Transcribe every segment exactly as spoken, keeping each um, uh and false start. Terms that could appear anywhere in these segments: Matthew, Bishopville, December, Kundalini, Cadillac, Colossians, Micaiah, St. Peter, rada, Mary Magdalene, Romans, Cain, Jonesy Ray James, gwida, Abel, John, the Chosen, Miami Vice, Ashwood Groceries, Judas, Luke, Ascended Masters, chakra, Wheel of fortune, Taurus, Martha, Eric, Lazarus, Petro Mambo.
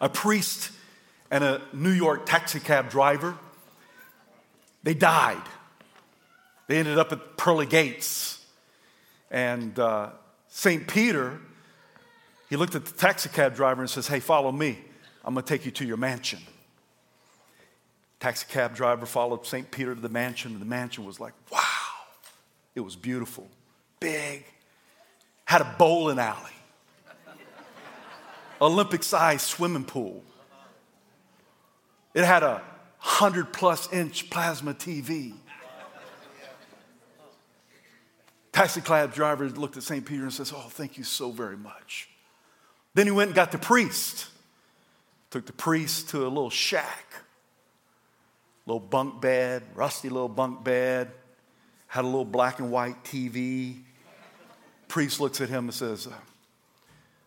a priest and a New York taxicab driver. They died. They ended up at pearly gates. And uh, Saint Peter, he looked at the taxicab driver and says, "Hey, follow me. I'm going to take you to your mansion." Taxicab driver followed Saint Peter to the mansion. And the mansion was like, wow. It was beautiful, big, had a bowling alley, Olympic-sized swimming pool. It had a one hundred plus inch plasma T V. Taxicab driver looked at Saint Peter and says, "Oh, thank you so very much." Then he went and got the priest. Took the priest to a little shack. Little bunk bed, rusty little bunk bed. Had a little black and white T V. Priest looks at him and says,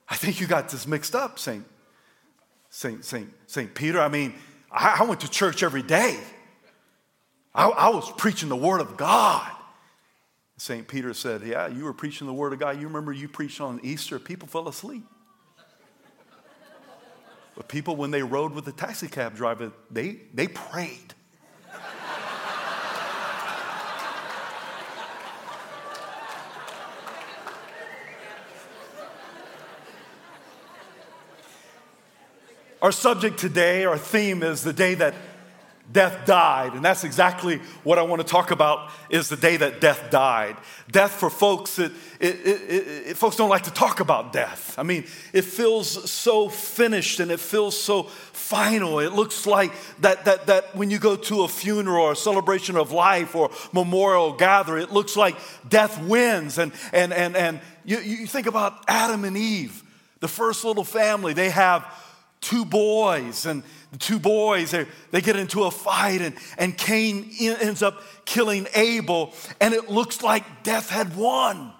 "I think you got this mixed up, Saint Saint Saint Saint Peter. I mean, I, I went to church every day. I, I was preaching the Word of God." Saint Peter said, "Yeah, you were preaching the Word of God. You remember you preached on Easter. People fell asleep." But people, when they rode with the taxicab driver, they they prayed. Our subject today, our theme is the day that death died. And that's exactly what I want to talk about is the day that death died. Death for folks, it, it, it, it, folks don't like to talk about death. I mean, it feels so finished and it feels so final. It looks like that, that, that when you go to a funeral or a celebration of life or memorial gathering, it looks like death wins. And, and, and, and you, you think about Adam and Eve, the first little family, they have two boys, and the two boys, they, they get into a fight, and, and Cain ends up killing Abel, and it looks like death had won.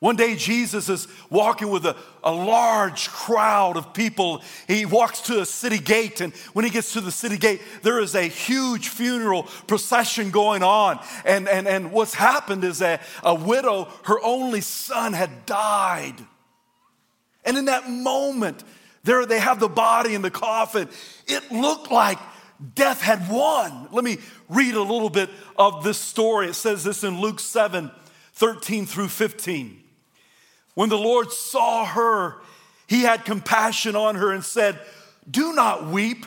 One day, Jesus is walking with a, a large crowd of people. He walks to a city gate, and when he gets to the city gate, there is a huge funeral procession going on. And, and, and what's happened is that a widow, her only son had died. And in that moment, there they have the body in the coffin. It looked like death had won. Let me read a little bit of this story. It says this in Luke seven, thirteen through fifteen. When the Lord saw her, he had compassion on her and said, "Do not weep."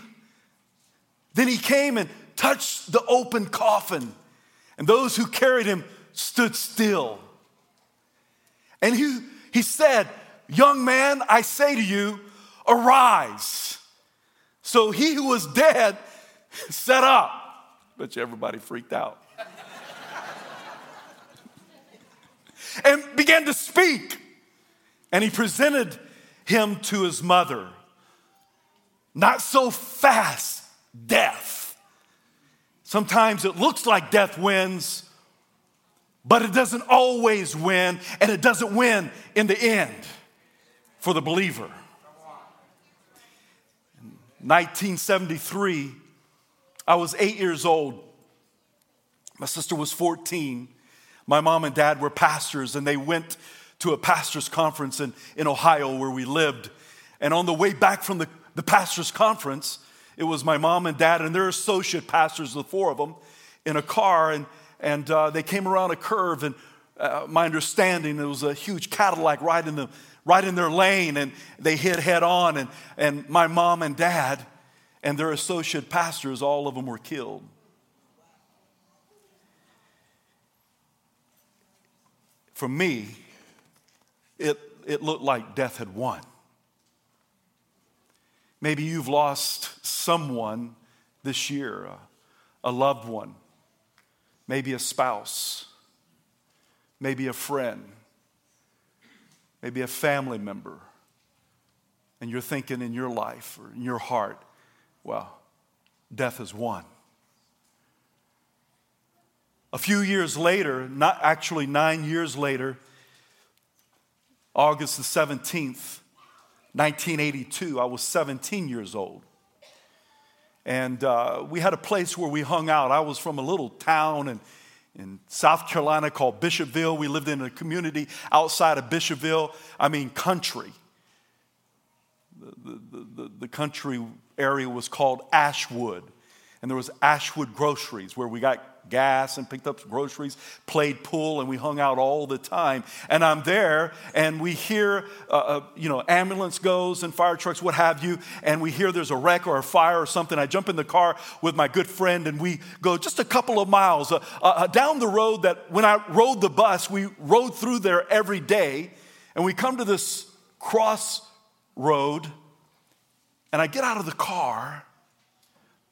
Then he came and touched the open coffin, and those who carried him stood still. And he, he said, "Young man, I say to you, arise." So he who was dead sat up. Bet you everybody freaked out. And began to speak. And he presented him to his mother. Not so fast, death. Sometimes it looks like death wins, but it doesn't always win, and it doesn't win in the end for the believer. In nineteen seventy-three, I was eight years old. My sister was fourteen. My mom and dad were pastors, and they went to a pastor's conference in, in Ohio where we lived. And on the way back from the, the pastor's conference, it was my mom and dad and their associate pastors, the four of them, in a car, and, and uh, they came around a curve, and uh, my understanding, it was a huge Cadillac right in the right in their lane, and they hit head on, and, and my mom and dad and their associate pastors, all of them were killed. For me, it, it looked like death had won. Maybe you've lost someone this year, a, a loved one, maybe a spouse, maybe a friend, maybe a family member, and you're thinking in your life or in your heart, well, death has won. A few years later, not actually nine years later, August the seventeenth, nineteen eighty-two, I was seventeen years old. And uh, we had a place where we hung out. I was from a little town and in South Carolina called Bishopville. We lived in a community outside of Bishopville. I mean, country. the, the, the country area was called Ashwood. And there was Ashwood Groceries where we got gas and picked up groceries, played pool, and we hung out all the time. And I'm there, and we hear, uh, you know, ambulance goes and fire trucks, what have you, and we hear there's a wreck or a fire or something. I jump in the car with my good friend, and we go just a couple of miles uh, uh, down the road that when I rode the bus, we rode through there every day, and we come to this crossroad, and I get out of the car.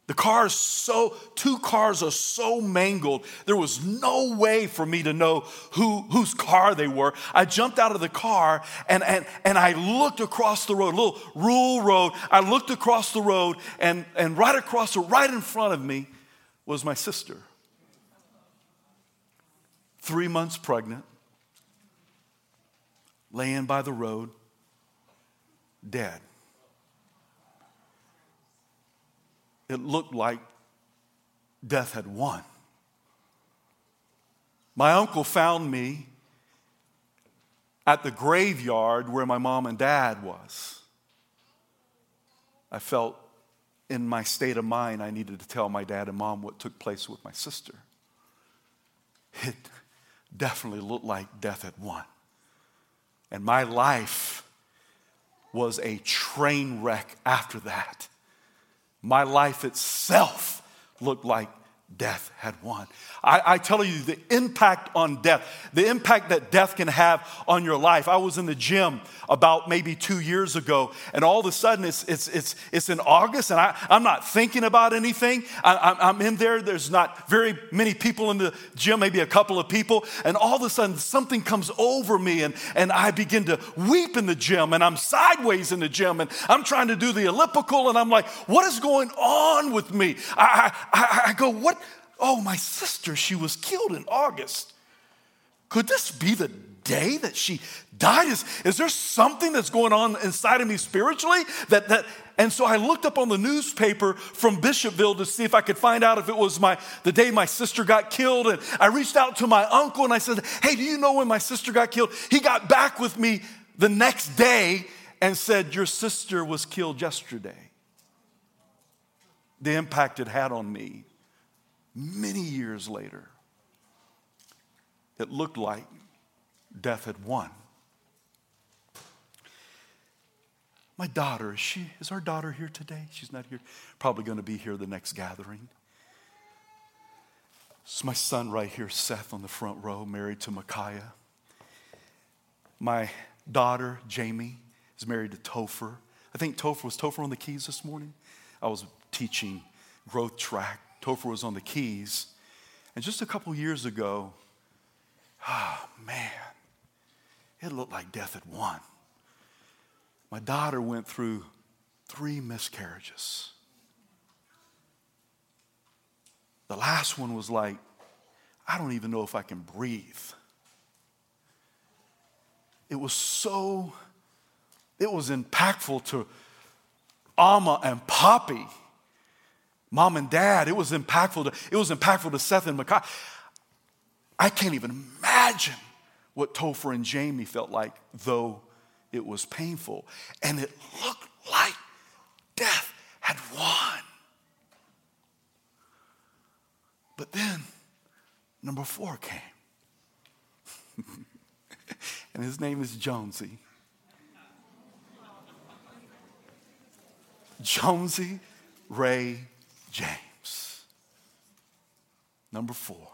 The car is so, two cars are so mangled. There was no way for me to know who whose car they were. I jumped out of the car and, and, and I looked across the road, a little rural road. I looked across the road and, and right across, right in front of me was my sister. Three months pregnant, laying by the road, dead. It looked like death had won. My uncle found me at the graveyard where my mom and dad was. I felt in my state of mind I needed to tell my dad and mom what took place with my sister. It definitely looked like death had won. And my life was a train wreck after that. My life itself looked like death had won. I, I tell you the impact on death, the impact that death can have on your life. I was in the gym about maybe two years ago, and all of a sudden it's it's it's it's in August, and I, I'm not thinking about anything. I, I'm in there. There's not very many people in the gym, maybe a couple of people, and all of a sudden something comes over me, and, and I begin to weep in the gym, and I'm sideways in the gym, and I'm trying to do the elliptical, and I'm like, what is going on with me? I I, I go, what? Oh, my sister, she was killed in August. Could this be the day that she died? Is, is there something that's going on inside of me spiritually? That that, and so I looked up on the newspaper from Bishopville to see if I could find out if it was my the day my sister got killed. And I reached out to my uncle and I said, hey, do you know when my sister got killed? He got back with me the next day and said, your sister was killed yesterday. The impact it had on me. Many years later, it looked like death had won. My daughter, is she, is our daughter here today? She's not here. Probably going to be here the next gathering. It's my son right here, Seth, on the front row, married to Micaiah. My daughter, Jamie, is married to Topher. I think Topher, was Topher on the keys this morning? I was teaching growth track. Topher was on the keys. And just a couple years ago, ah, oh man, it looked like death had won. My daughter went through three miscarriages. The last one was like, I don't even know if I can breathe. It was so, it was impactful to Alma and Poppy. Mom and Dad, it was impactful. To, it was impactful to Seth and Micaiah. I can't even imagine what Topher and Jamie felt like, though it was painful, and it looked like death had won. But then, number four came, and his name is Jonesy. Jonesy Ray James, number four.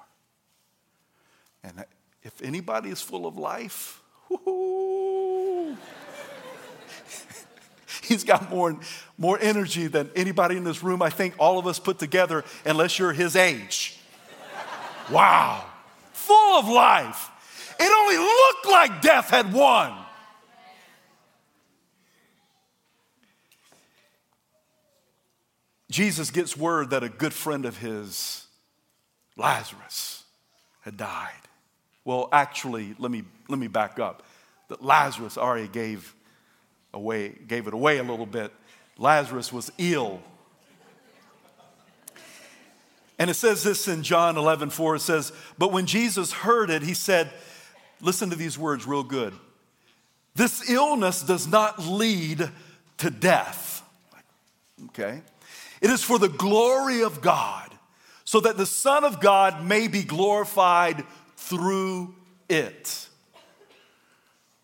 And if anybody is full of life, he's got more, more energy than anybody in this room, I think, all of us put together, unless you're his age. Wow. Full of life. It only looked like death had won. Jesus gets word that a good friend of his, Lazarus, had died. Well, actually, let me let me back up. That Lazarus already gave away, gave it away a little bit. Lazarus was ill. And it says this in John eleven four. It says, but when Jesus heard it, he said, listen to these words real good. This illness does not lead to death. Okay? It is for the glory of God, so that the Son of God may be glorified through it.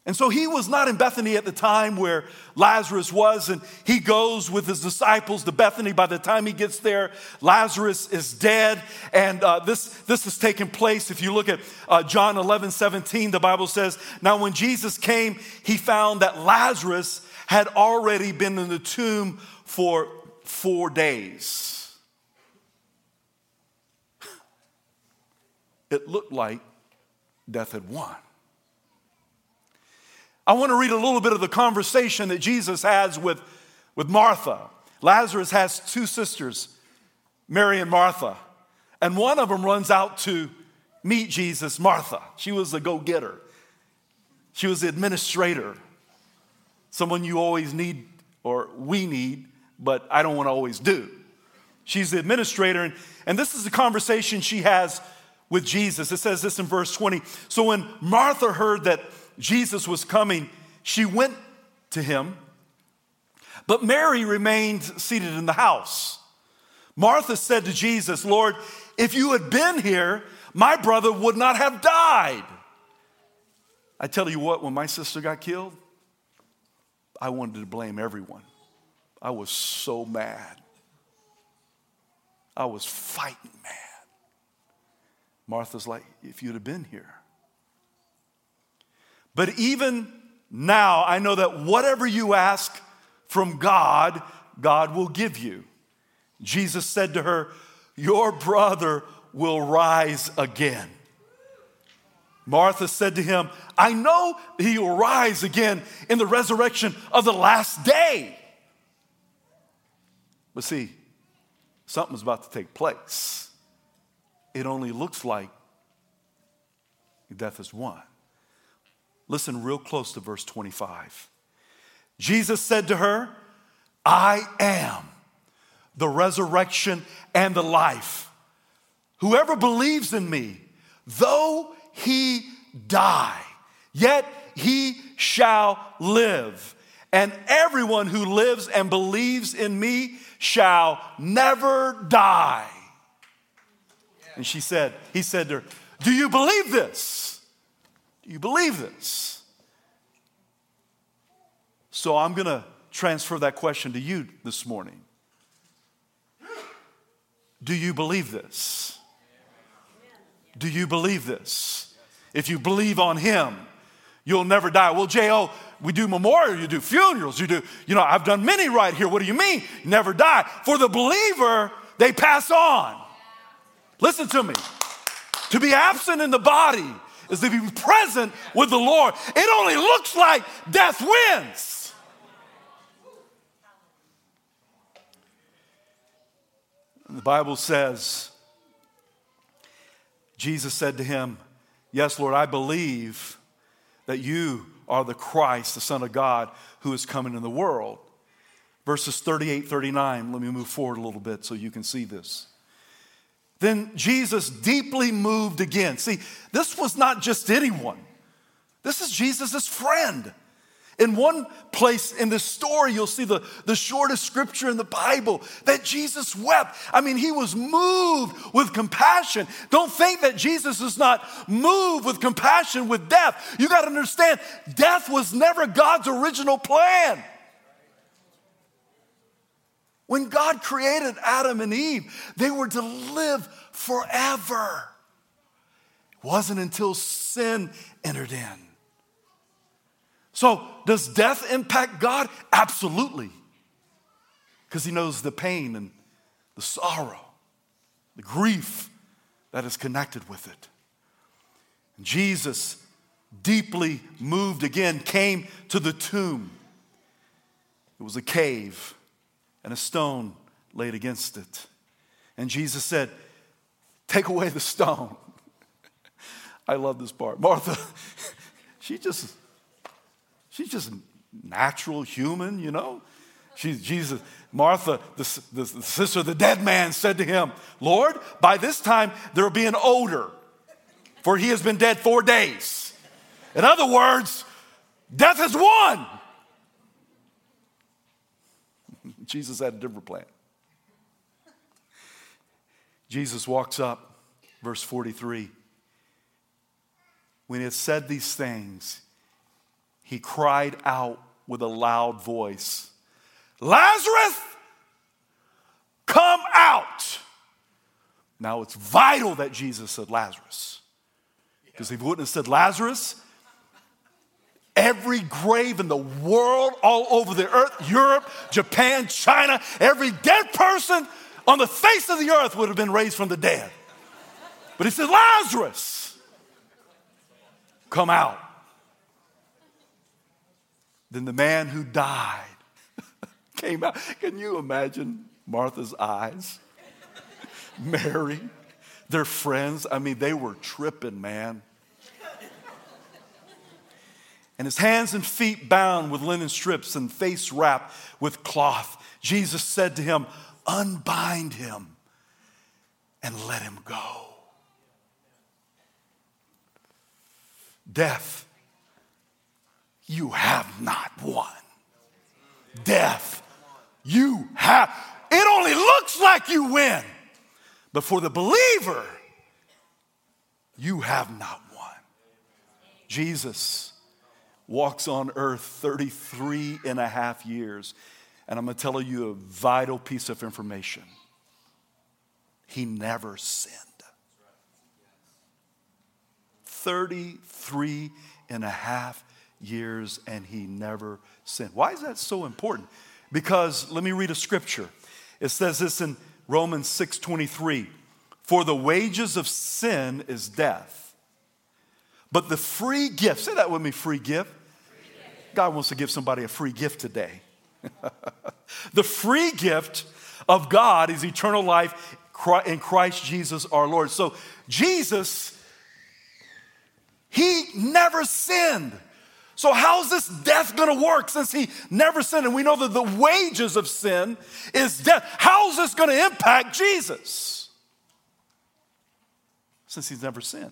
And so he was not in Bethany at the time where Lazarus was, and he goes with his disciples to Bethany. By the time he gets there, Lazarus is dead, and uh, this, this has taken place. If you look at uh, John eleven seventeen, the Bible says, "Now when Jesus came, he found that Lazarus had already been in the tomb for four days. It looked like death had won." I want to read a little bit of the conversation that Jesus has with, with Martha. Lazarus has two sisters, Mary and Martha. And one of them runs out to meet Jesus, Martha. She was the go-getter. She was the administrator. Someone you always need, or we need, but I don't want to always do. She's the administrator. And, and this is the conversation she has with Jesus. It says this in verse twenty. "So when Martha heard that Jesus was coming, she went to him, but Mary remained seated in the house. Martha said to Jesus, 'Lord, if you had been here, my brother would not have died.'" I tell you what, when my sister got killed, I wanted to blame everyone. I was so mad. I was fighting mad. Martha's like, "If you'd have been here. But even now, I know that whatever you ask from God, God will give you." Jesus said to her, "Your brother will rise again." Martha said to him, "I know he will rise again in the resurrection of the last day." But see, something's about to take place. It only looks like death is won. Listen real close to verse twenty-five. Jesus said to her, "I am the resurrection and the life. Whoever believes in me, though he die, yet he shall live. And everyone who lives and believes in me shall never die." Yeah. And she said, he said to her, "Do you believe this? You believe this?" So I'm going to transfer that question to you this morning. Do you believe this? Do you believe this? If you believe on him, you'll never die. "Well, J O, we do memorial, you do funerals, you do, you know, I've done many right here. What do you mean? You never die." For the believer, they pass on. Listen to me. To be absent in the body is to be present with the Lord. It only looks like death wins. And the Bible says, Jesus said to him, "Yes, Lord, I believe that you are the Christ, the Son of God, who is coming in the world." Verses thirty-eight, thirty-nine, let me move forward a little bit so you can see this. Then Jesus deeply moved again. See, this was not just anyone. This is Jesus' friend. In one place in this story, you'll see the, the shortest scripture in the Bible, that Jesus wept. I mean, he was moved with compassion. Don't think that Jesus is not moved with compassion with death. You got to understand, death was never God's original plan. When God created Adam and Eve, they were to live forever. It wasn't until sin entered in. So does death impact God? Absolutely. Because he knows the pain and the sorrow, the grief that is connected with it. And Jesus, deeply moved again, came to the tomb. It was a cave, and a stone laid against it. And Jesus said, "Take away the stone." I love this part. Martha, she just, she's just natural human, you know. She's Jesus. Martha, the, the, the sister of the dead man, said to him, "Lord, by this time there will be an odor, for he has been dead four days." In other words, death has won. Jesus had a different plan. Jesus walks up, verse forty-three. When he had said these things, he cried out with a loud voice, Lazarus, come out. Now it's vital that Jesus said Lazarus. Because if he wouldn't have said Lazarus, every grave in the world, all over the earth, Europe, Japan, China, every dead person on the face of the earth would have been raised from the dead. But he said, Lazarus, come out. Then the man who died came out. Can you imagine Martha's eyes? Mary, their friends. I mean, they were tripping, man. And his hands and feet bound with linen strips and face wrapped with cloth. Jesus said to him, unbind him and let him go. Death, you have not won. Death, you have. It only looks like you win. But for the believer, you have not won. Jesus walks on earth thirty-three and a half years. And I'm going to tell you a vital piece of information. He never sinned. thirty-three and a half years and he never sinned. Why is that so important? Because let me read a scripture. It says this in Romans six twenty-three. For the wages of sin is death. But the free gift, say that with me, free gift. Free gift. God wants to give somebody a free gift today. The free gift of God is eternal life in Christ Jesus our Lord. So Jesus, he never sinned. So how is this death going to work since he never sinned? And we know that the wages of sin is death. How is this going to impact Jesus since he's never sinned?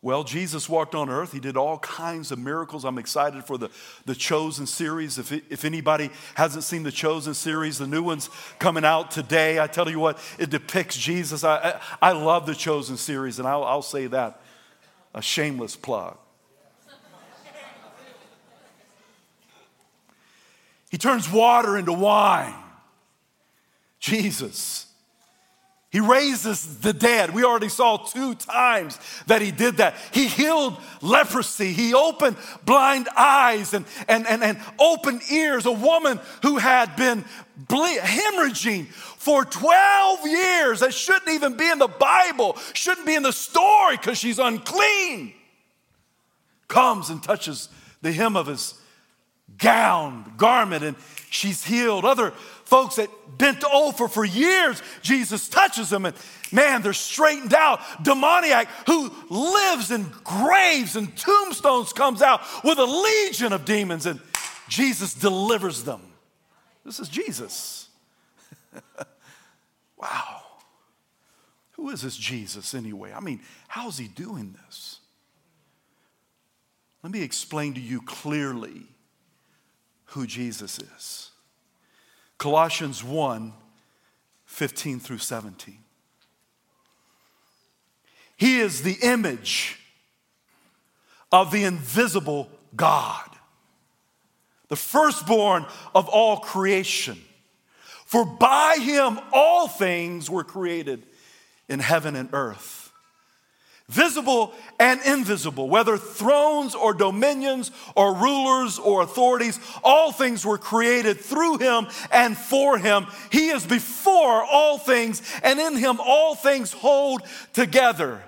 Well, Jesus walked on earth. He did all kinds of miracles. I'm excited for the, the Chosen series. If, if anybody hasn't seen the Chosen series, the new one's coming out today. I tell you what, it depicts Jesus. I, I, I love the Chosen series, and I'll, I'll say that, a shameless plug. He turns water into wine. Jesus. He raises the dead. We already saw two times that he did that. He healed leprosy. He opened blind eyes and, and, and, and opened ears. A woman who had been ble- hemorrhaging for twelve years. That shouldn't even be in the Bible. Shouldn't be in the story because she's unclean. Comes and touches the hem of his gown, garment, and she's healed. Other folks that bent over for years, Jesus touches them, and man, they're straightened out. Demoniac who lives in graves and tombstones comes out with a legion of demons, and Jesus delivers them. This is Jesus. Wow. Who is this Jesus anyway? I mean, how's he doing this? Let me explain to you clearly who Jesus is. Colossians one, fifteen through seventeen. He is the image of the invisible God, the firstborn of all creation. For by him all things were created in heaven and earth. Visible and invisible, whether thrones or dominions or rulers or authorities, all things were created through him and for him. He is before all things, and in him all things hold together.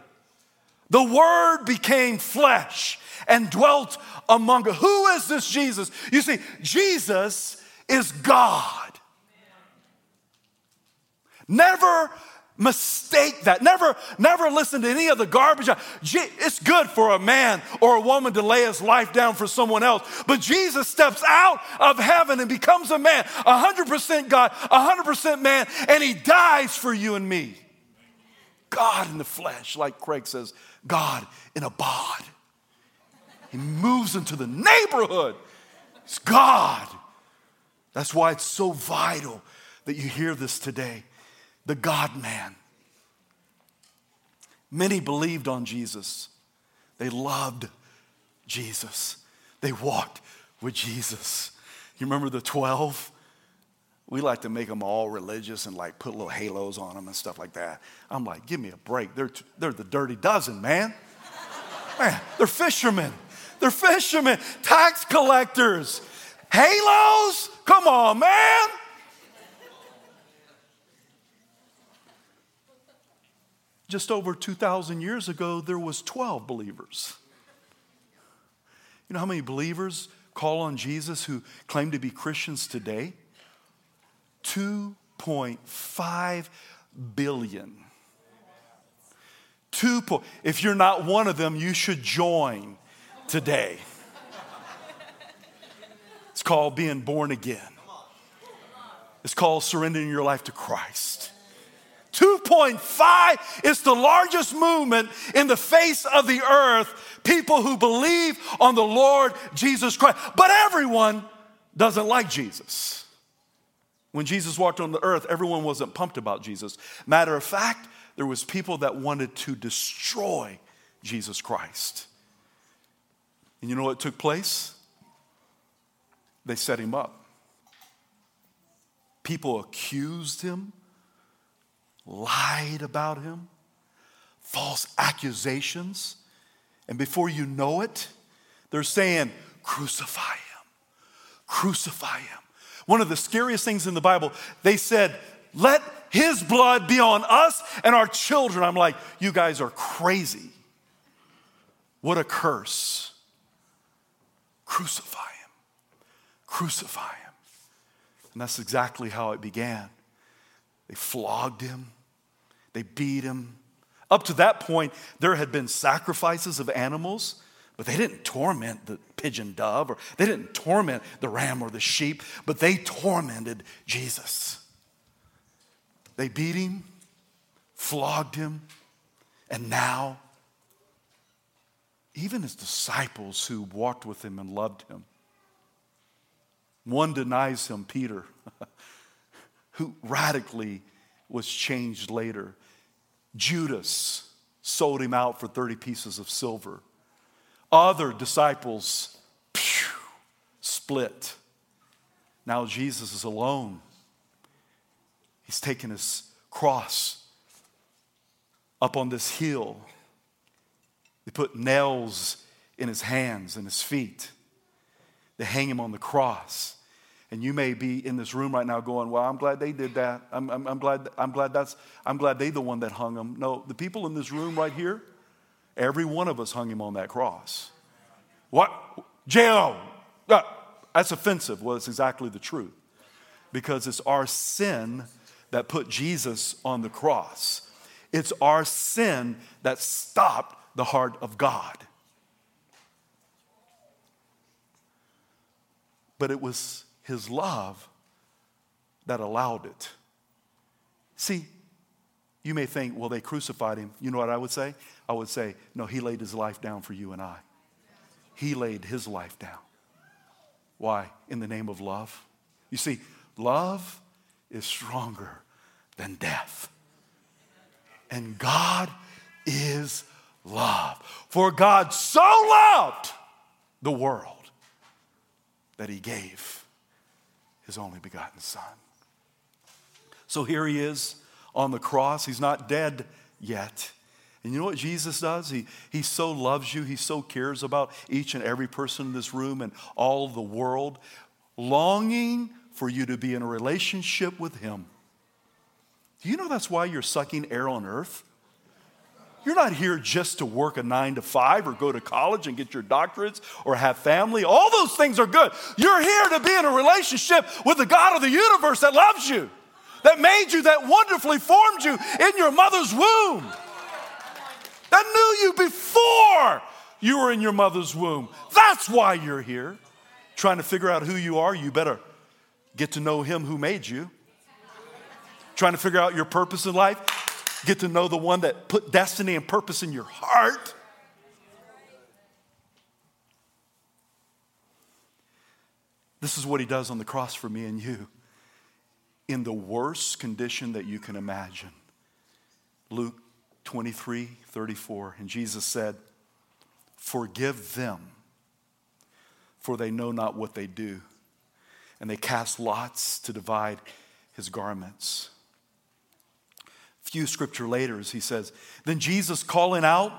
The Word became flesh and dwelt among us. Who is this Jesus? You see, Jesus is God. Never mistake that. Never, never listen to any of the garbage. It's good for a man or a woman to lay his life down for someone else. But Jesus steps out of heaven and becomes a man, one hundred percent God, one hundred percent man, and he dies for you and me. God in the flesh, like Craig says, God in a bod. He moves into the neighborhood. It's God That's why it's so vital that you hear this today. The God-man. Many believed on Jesus. They loved Jesus. They walked with Jesus. You remember the twelve? We like to make them all religious and like put little halos on them and stuff like that. I'm like, give me a break. They're, t- they're the dirty dozen, man. Man, they're fishermen. They're fishermen, tax collectors. Halos? Come on, man. Just over two thousand years ago, there was twelve believers. You know how many believers call on Jesus who claim to be Christians today? two point five billion. Two po- if you're not one of them, you should join today. It's called being born again. It's called surrendering your life to Christ. two point five is the largest movement in the face of the earth. People who believe on the Lord Jesus Christ. But everyone doesn't like Jesus. When Jesus walked on the earth, everyone wasn't pumped about Jesus. Matter of fact, there was people that wanted to destroy Jesus Christ. And you know what took place? They set him up. People accused him, lied about him, false accusations. And before you know it, they're saying, crucify him, crucify him. One of the scariest things in the Bible, they said, let his blood be on us and our children. I'm like, you guys are crazy. What a curse. Crucify him. Crucify him. And that's exactly how it began. They flogged him. They beat him. Up to that point, there had been sacrifices of animals, but they didn't torment the pigeon dove, or they didn't torment the ram or the sheep, but they tormented Jesus. They beat him, flogged him, and now even his disciples who walked with him and loved him. One denies him, Peter, who radically was changed later. Judas sold him out for thirty pieces of silver. Other disciples pew, split. Now Jesus is alone. He's taken his cross up on this hill. They put nails in his hands and his feet. They hang him on the cross. And you may be in this room right now going, well, I'm glad they did that. I'm, I'm, I'm glad I'm glad that's I'm glad they the one that hung him. No, the people in this room right here, every one of us hung him on that cross. What? J O That's offensive. Well, it's exactly the truth. Because it's our sin that put Jesus on the cross. It's our sin that stopped the heart of God. But it was his love that allowed it. See, you may think, well, they crucified him. You know what I would say? I would say, no, he laid his life down for you and I. He laid his life down. Why? In the name of love. You see, love is stronger than death. And God is love. For God so loved the world that he gave his only begotten son. So here he is on the cross. He's not dead yet. And you know what Jesus does? He, he so loves you. He so cares about each and every person in this room and all the world, longing for you to be in a relationship with him. Do you know that's why you're sucking air on earth? You're not here just to work a nine to five or go to college and get your doctorates or have family. All those things are good. You're here to be in a relationship with the God of the universe that loves you, that made you, that wonderfully formed you in your mother's womb, that knew you before you were in your mother's womb. That's why you're here, trying to figure out who you are. You better get to know him who made you. Trying to figure out your purpose in life. Get to know the one that put destiny and purpose in your heart. This is what he does on the cross for me and you. In the worst condition that you can imagine. Luke twenty-three thirty-four, and Jesus said, "Forgive them, for they know not what they do." And they cast lots to divide his garments. A few scripture later, as he says, then Jesus, calling out,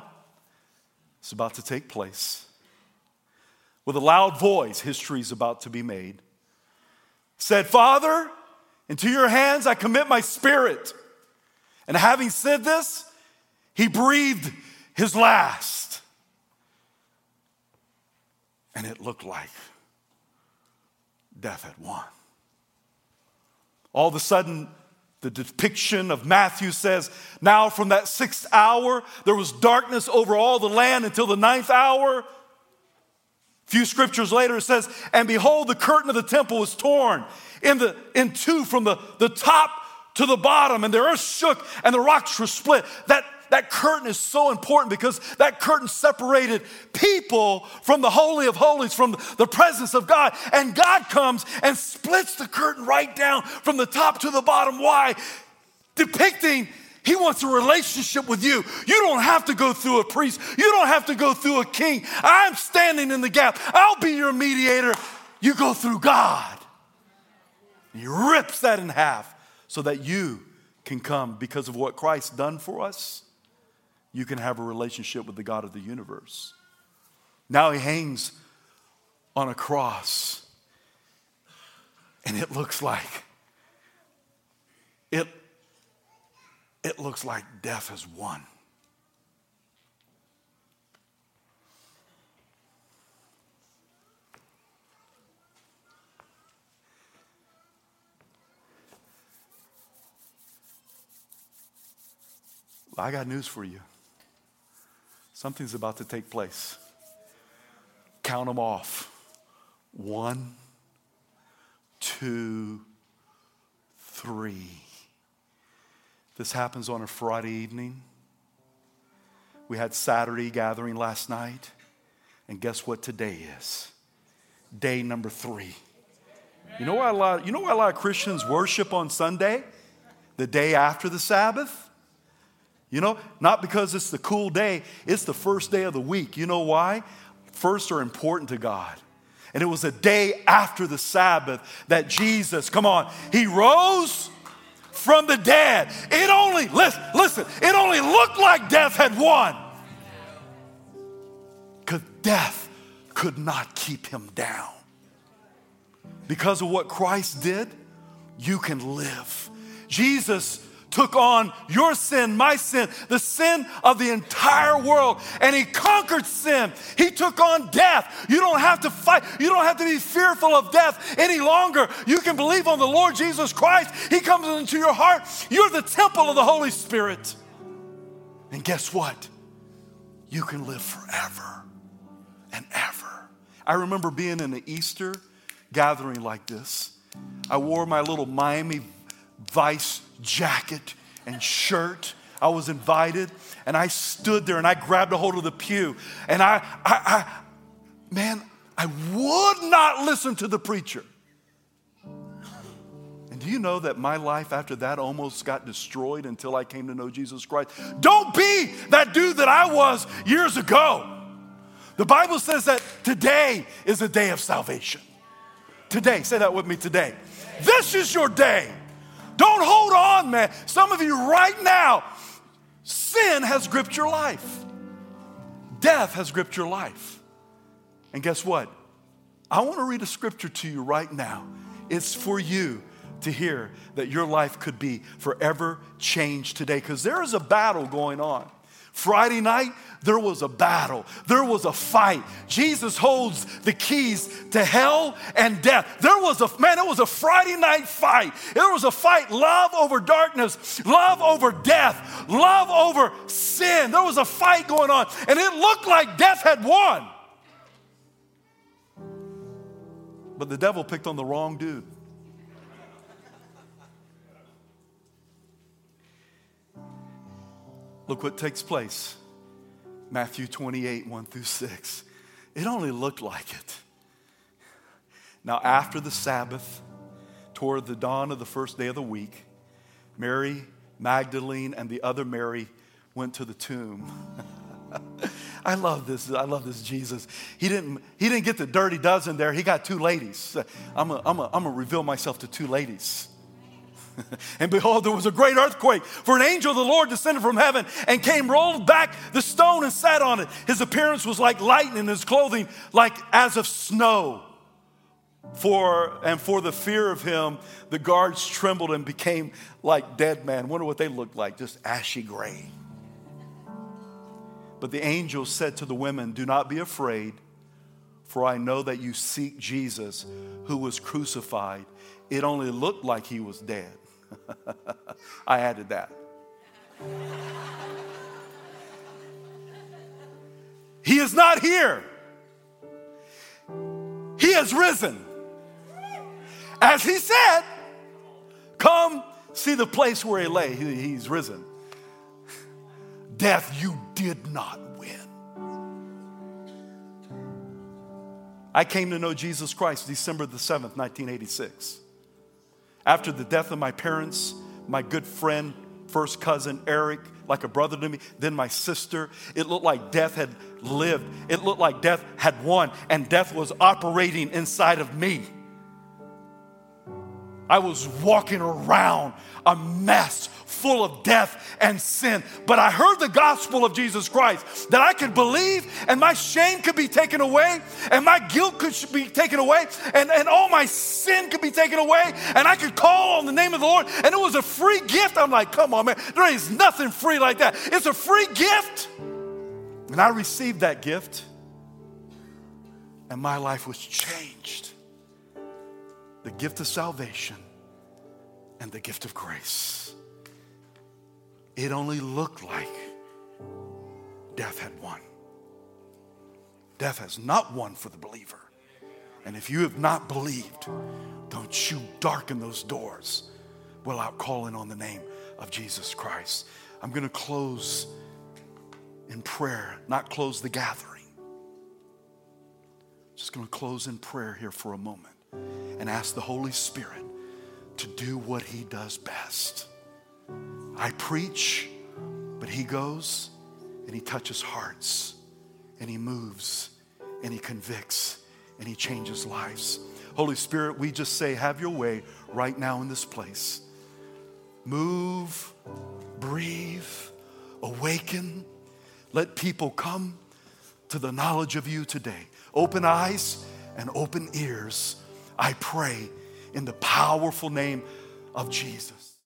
it's about to take place. With a loud voice, history is about to be made. Said, "Father, into your hands I commit my spirit." And having said this, he breathed his last. And it looked like death had won. All of a sudden, the depiction of Matthew says, now from that sixth hour, there was darkness over all the land until the ninth hour. A few scriptures later, it says, and behold, the curtain of the temple was torn in, the, in two from the, the top to the bottom, and the earth shook and the rocks were split. That, that curtain is so important because that curtain separated people from the Holy of Holies, from the presence of God. And God comes and splits the curtain right down from the top to the bottom. Why? Depicting he wants a relationship with you. You don't have to go through a priest. You don't have to go through a king. I'm standing in the gap. I'll be your mediator. You go through God. And he rips that in half so that you can come. Because of what Christ done for us, you can have a relationship with the God of the universe. Now he hangs on a cross. And it looks like it It looks like death has won. I got news for you. Something's about to take place. Count them off. One, two, three. This happens on a Friday evening. We had Saturday gathering last night. And guess what today is? Day number three. You know why a lot, you know why a lot of Christians worship on Sunday? The day after the Sabbath? You know, not because it's the cool day. It's the first day of the week. You know why? Firsts are important to God. And it was a day after the Sabbath that Jesus, come on, he rose from the dead. It only, listen, listen, it only looked like death had won. Because death could not keep him down. Because of what Christ did, you can live. Jesus took on your sin, my sin, the sin of the entire world, and he conquered sin. He took on death. You don't have to fight. You don't have to be fearful of death any longer. You can believe on the Lord Jesus Christ. He comes into your heart. You're the temple of the Holy Spirit. And guess what? You can live forever and ever. I remember being in an Easter gathering like this. I wore my little Miami Vice jacket and shirt. I was invited, and I stood there and I grabbed a hold of the pew, and I, I, I man, I would not listen to the preacher. And do you know that my life after that almost got destroyed until I came to know Jesus Christ? Don't be that dude that I was years ago. The Bible says that today is a day of salvation. Today, say that with me, today. This is your day. Don't hold on, man. Some of you right now, sin has gripped your life. Death has gripped your life. And guess what? I want to read a scripture to you right now. It's for you to hear that your life could be forever changed today, because there is a battle going on. Friday night, there was a battle. There was a fight. Jesus holds the keys to hell and death. There was a, man, it was a Friday night fight. There was a fight, love over darkness, love over death, love over sin. There was a fight going on, and it looked like death had won. But the devil picked on the wrong dude. Look what takes place. Matthew twenty-eight, one through six. It only looked like it. Now after the Sabbath, toward the dawn of the first day of the week, Mary Magdalene and the other Mary went to the tomb. I love this. I love this Jesus. He didn't, he didn't get the dirty dozen there. He got two ladies. I'm a, I'm a, I'm a reveal myself to two ladies. And behold, there was a great earthquake, for an angel of the Lord descended from heaven and came, rolled back the stone and sat on it. His appearance was like lightning, his clothing like as of snow. For and for the fear of him, the guards trembled and became like dead men. Wonder what they looked like, just ashy gray. But the angel said to the women, "Do not be afraid, for I know that you seek Jesus who was crucified. It only looked like he was dead." I added that. He is not here. He has risen. As he said, come see the place where he lay. He, he's risen. Death, you did not win. I came to know Jesus Christ December the seventh, nineteen eighty-six. After the death of my parents, my good friend, first cousin Eric, like a brother to me, then my sister. It looked like death had lived. It looked like death had won, and death was operating inside of me. I was walking around a mess full of death and sin. But I heard the gospel of Jesus Christ, that I could believe and my shame could be taken away and my guilt could be taken away and, and all my sin could be taken away and I could call on the name of the Lord, and it was a free gift. I'm like, come on, man, there is nothing free like that. It's a free gift. And I received that gift and my life was changed. The gift of salvation and the gift of grace. It only looked like death had won. Death has not won for the believer. And if you have not believed, don't you darken those doors without calling on the name of Jesus Christ. I'm going to close in prayer, not close the gathering. Just going to close in prayer here for a moment. And ask the Holy Spirit to do what he does best. I preach, but he goes and he touches hearts and he moves and he convicts and he changes lives. Holy Spirit, we just say, have your way right now in this place. Move, breathe, awaken. Let people come to the knowledge of you today. Open eyes and open ears. I pray in the powerful name of Jesus.